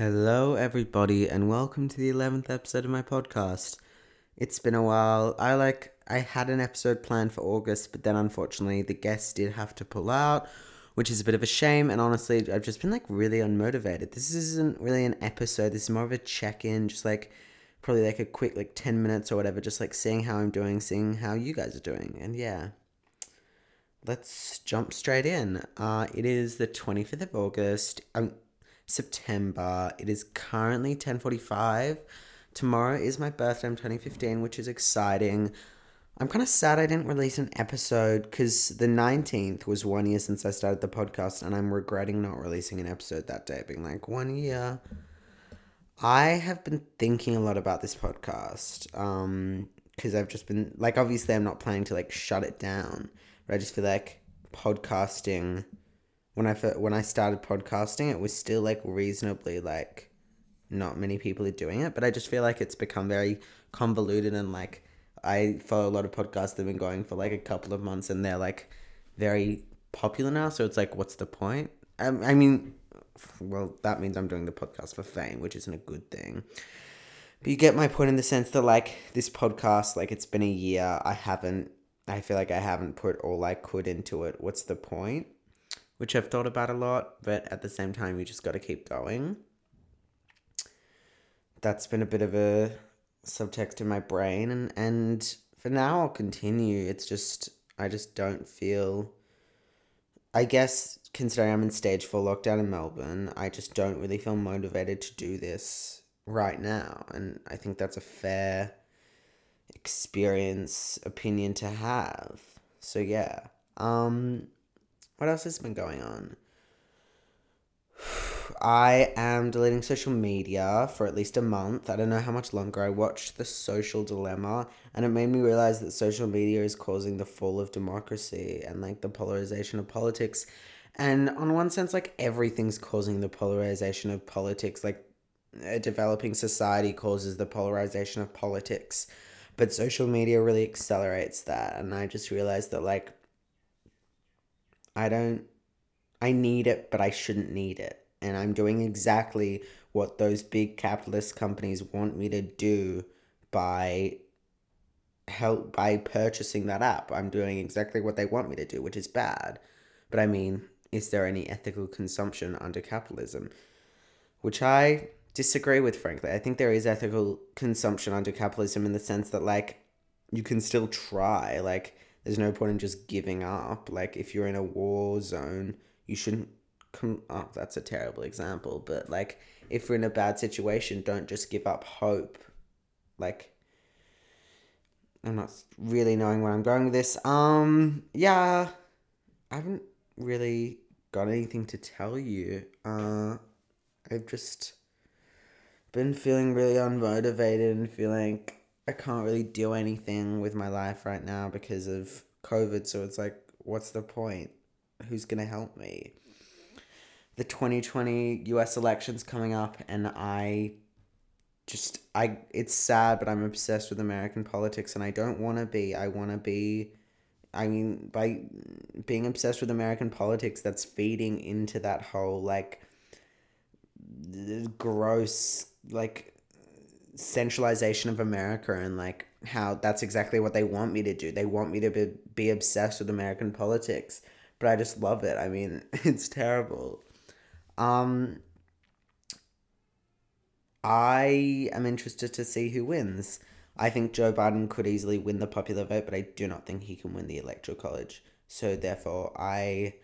Hello everybody and welcome to the 11th episode of my podcast. It's been a while. I had an episode planned for August, but then unfortunately the guest did have to pull out, which is a bit of a shame, and honestly I've just been really unmotivated. This isn't really an episode, this is more of a check-in, just probably a quick 10 minutes or whatever, just seeing how I'm doing, seeing how you guys are doing, and yeah. Let's jump straight in. It is the 25th of August. September. It is currently 10:45. Tomorrow is my birthday. I'm turning 15, which is exciting. I'm kind of sad I didn't release an episode because the 19th was 1 year since I started the podcast, and I'm regretting not releasing an episode that day, being 1 year. I have been thinking a lot about this podcast because I've just been obviously I'm not planning to shut it down, but I just feel podcasting. When I started podcasting, it was still reasonably not many people are doing it, but I just feel it's become very convoluted, and I follow a lot of podcasts that have been going for a couple of months, and they're very popular now, so it's what's the point? That means I'm doing the podcast for fame, which isn't a good thing. But you get my point in the sense that this podcast, it's been a year, I haven't put all I could into it. What's the point? Which I've thought about a lot, but at the same time, you just got to keep going. That's been a bit of a subtext in my brain, and for now, I'll continue. It's just, I don't feel, I guess, considering I'm in stage 4 lockdown in Melbourne, I just don't really feel motivated to do this right now, and I think that's a fair opinion to have. So, yeah. What else has been going on? I am deleting social media for at least a month. I don't know how much longer. I watched The Social Dilemma, and it made me realize that social media is causing the fall of democracy and the polarization of politics. And on one sense, everything's causing the polarization of politics. A developing society causes the polarization of politics, but social media really accelerates that. And I just realized that I need it, but I shouldn't need it. And I'm doing exactly what those big capitalist companies want me to do by purchasing that app. I'm doing exactly what they want me to do, which is bad. But is there any ethical consumption under capitalism? Which I disagree with, frankly. I think there is ethical consumption under capitalism in the sense that, you can still try, there's no point in just giving up. If you're in a war zone, you shouldn't come up. That's a terrible example. But, if we're in a bad situation, don't just give up hope. I'm not really knowing where I'm going with this. Yeah. I haven't really got anything to tell you. I've just been feeling really unmotivated and feeling I can't really do anything with my life right now because of COVID, so it's what's the point? Who's going to help me? The 2020 US election's coming up, and it's sad, but I'm obsessed with American politics, and I don't want to be. By being obsessed with American politics, that's feeding into that whole, gross, centralization of America, and how that's exactly what they want me to do. They want me to be obsessed with American politics, but I just love it. It's terrible. I am interested to see who wins. I think Joe Biden could easily win the popular vote, but I do not think he can win the Electoral College. So therefore, I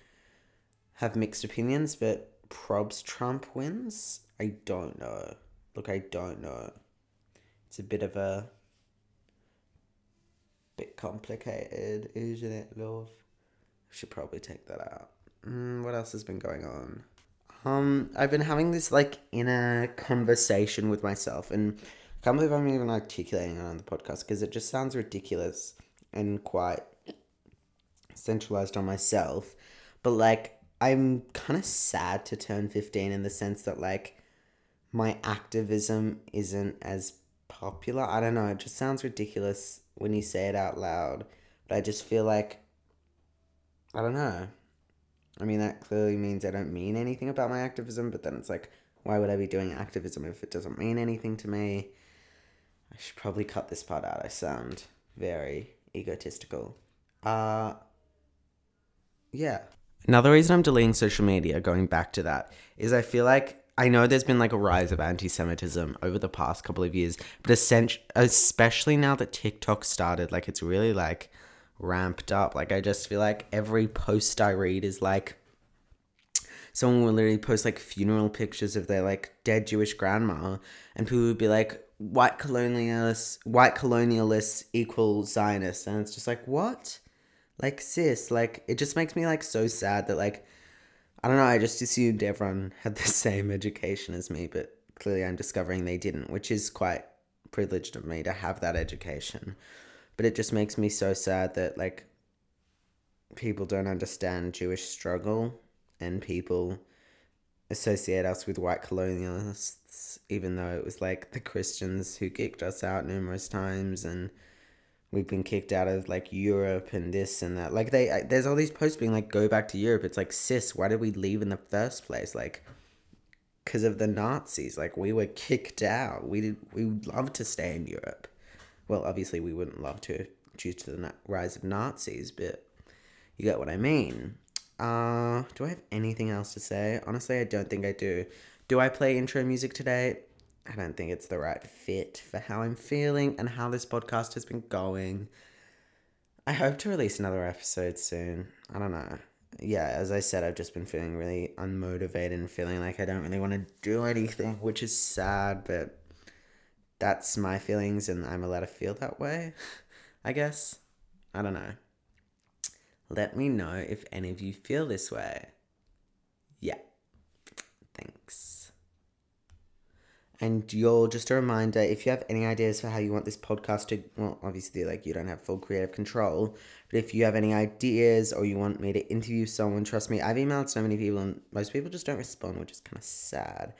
have mixed opinions, but probs Trump wins? I don't know. Look, I don't know. It's a bit complicated, isn't it, love? Should probably take that out. What else has been going on? I've been having this inner conversation with myself, and I can't believe I'm even articulating it on the podcast because it just sounds ridiculous and quite centralized on myself. But I'm kind of sad to turn 15 in the sense that my activism isn't as popular. I don't know, it just sounds ridiculous when you say it out loud, but I just feel I don't know. That clearly means I don't mean anything about my activism, but then it's Why would I be doing activism if it doesn't mean anything to me? I should probably cut this part out. I sound very egotistical. Yeah. Another reason I'm deleting social media, going back to that, is I feel like, I know there's been like a rise of anti-Semitism over the past couple of years, but especially now that TikTok started, like it's really like ramped up. Like I just feel like every post I read is like, someone will literally post like funeral pictures of their like dead Jewish grandma, and people would be like, white colonialists equal Zionists. And it's just like, what? Like, sis, like, it just makes me like so sad that like, I don't know, I just assumed everyone had the same education as me, but clearly I'm discovering they didn't, which is quite privileged of me to have that education. But it just makes me so sad that like people don't understand Jewish struggle, and people associate us with white colonialists, even though it was like the Christians who kicked us out numerous times, and we've been kicked out of like Europe and this and that. Like there's all these posts being like, go back to Europe. It's like, sis, why did we leave in the first place? Like, because of the Nazis, like we were kicked out. We would love to stay in Europe. Well, obviously we wouldn't love to due to the rise of Nazis, but you get what I mean. Do I have anything else to say? Honestly, I don't think I do. Do I play intro music today? I don't think it's the right fit for how I'm feeling and how this podcast has been going. I hope to release another episode soon. I don't know. Yeah, as I said, I've just been feeling really unmotivated and feeling like I don't really want to do anything, which is sad, but that's my feelings and I'm allowed to feel that way, I guess. I don't know. Let me know if any of you feel this way. Yeah. Thanks. And you're just a reminder, if you have any ideas for how you want this podcast to, well, obviously, like, you don't have full creative control, but if you have any ideas or you want me to interview someone, trust me, I've emailed so many people and most people just don't respond, which is kind of sad,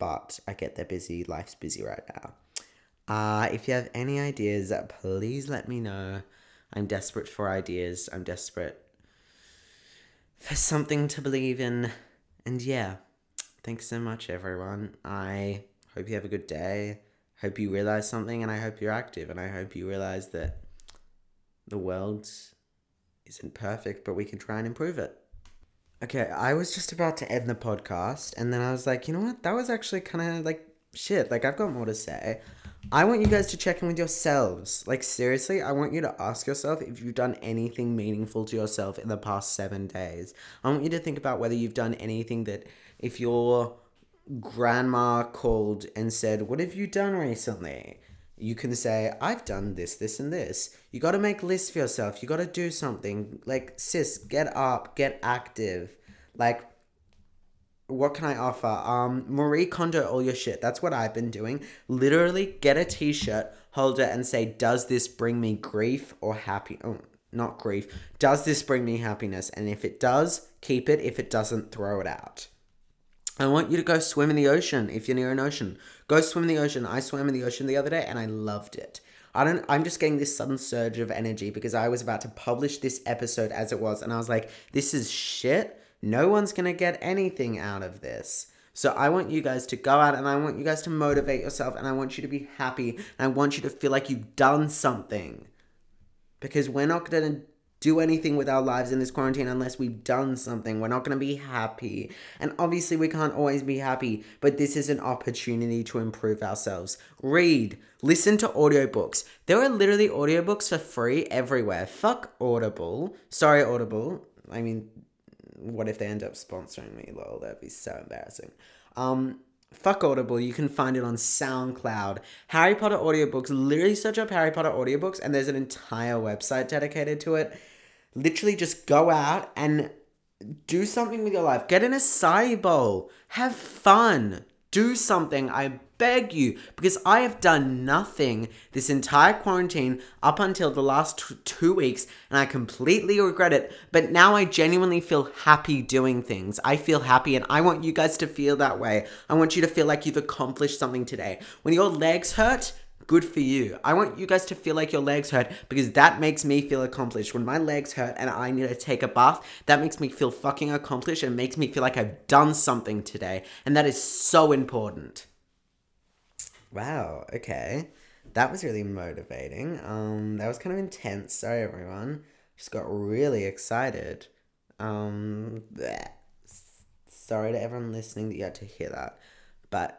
but I get they're busy, life's busy right now. If you have any ideas, please let me know. I'm desperate for ideas. I'm desperate for something to believe in. And yeah, thanks so much, everyone. I hope you have a good day. Hope you realize something, and I hope you're active, and I hope you realize that the world isn't perfect, but we can try and improve it. Okay, I was just about to end the podcast, and then I was like, you know what? That was actually kind of like shit. Like, I've got more to say. I want you guys to check in with yourselves. Like, seriously, I want you to ask yourself if you've done anything meaningful to yourself in the past 7 days. I want you to think about whether you've done anything that if you're grandma called and said, what have you done recently? You can say, I've done this, this, and this. You got to make lists for yourself. You got to do something. Like, sis, get up, get active. Like, what can I offer? Marie Kondo all your shit. That's what I've been doing. Literally get a t-shirt, hold it, and say, does this bring me grief or happy? Oh, not grief. Does this bring me happiness? And if it does, keep it. If it doesn't, throw it out. I want you to go swim in the ocean if you're near an ocean. Go swim in the ocean. I swam in the ocean the other day and I loved it. I'm just getting this sudden surge of energy because I was about to publish this episode as it was and I was like, this is shit. No one's going to get anything out of this. So I want you guys to go out and I want you guys to motivate yourself and I want you to be happy and I want you to feel like you've done something. Because we're not going to do anything with our lives in this quarantine unless we've done something. We're not going to be happy. And obviously we can't always be happy, but this is an opportunity to improve ourselves. Read. Listen to audiobooks. There are literally audiobooks for free everywhere. Fuck Audible. Sorry, Audible. I mean, what if they end up sponsoring me? Lol, that'd be so embarrassing. Fuck Audible, you can find it on SoundCloud. Harry Potter audiobooks, literally search up Harry Potter audiobooks and there's an entire website dedicated to it. Literally just go out and do something with your life. Get an acai bowl. Have fun. Do something, I beg you. Because I have done nothing this entire quarantine up until the last 2 weeks and I completely regret it. But now I genuinely feel happy doing things. I feel happy and I want you guys to feel that way. I want you to feel like you've accomplished something today. When your legs hurt, good for you. I want you guys to feel like your legs hurt, because that makes me feel accomplished. When my legs hurt and I need to take a bath, that makes me feel fucking accomplished and makes me feel like I've done something today. And that is so important. Wow, okay. That was really motivating. That was kind of intense. Sorry, everyone. Just got really excited. Sorry to everyone listening that you had to hear that. But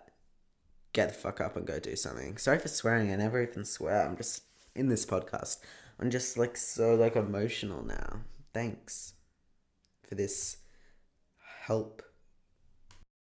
get the fuck up and go do something. Sorry for swearing. I never even swear. I'm just in this podcast. I'm just like so like emotional now. Thanks for this help.